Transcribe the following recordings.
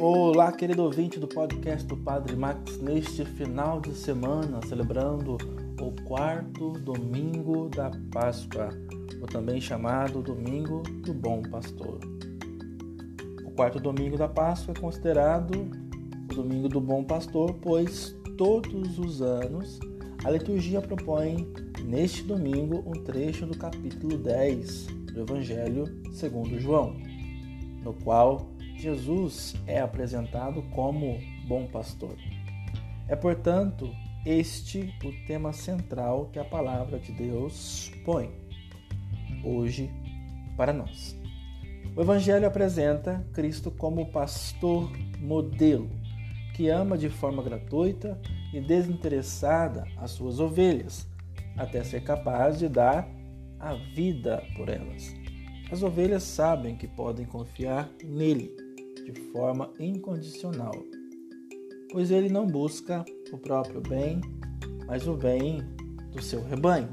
Olá, querido ouvinte do podcast do Padre Max, neste final de semana, celebrando o quarto domingo da Páscoa, ou também chamado Domingo do Bom Pastor. O quarto domingo da Páscoa é considerado o Domingo do Bom Pastor, pois todos os anos a liturgia propõe neste domingo um trecho do capítulo 10 do Evangelho segundo João, no qual Jesus é apresentado como bom pastor. É, portanto, este o tema central que a palavra de Deus põe hoje para nós. O Evangelho apresenta Cristo como pastor modelo, que ama de forma gratuita e desinteressada as suas ovelhas, até ser capaz de dar a vida por elas. As ovelhas sabem que podem confiar nele de forma incondicional, pois ele não busca o próprio bem, mas o bem do seu rebanho,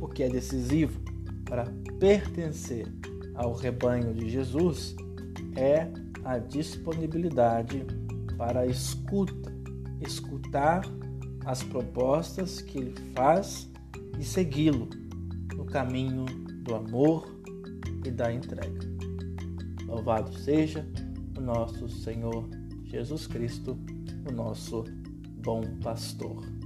o que é decisivo para pertencer ao rebanho de Jesus é a disponibilidade para a escuta, escutar as propostas que ele faz e segui-lo no caminho do amor e da entrega. Louvado seja o nosso Senhor Jesus Cristo, o nosso bom pastor.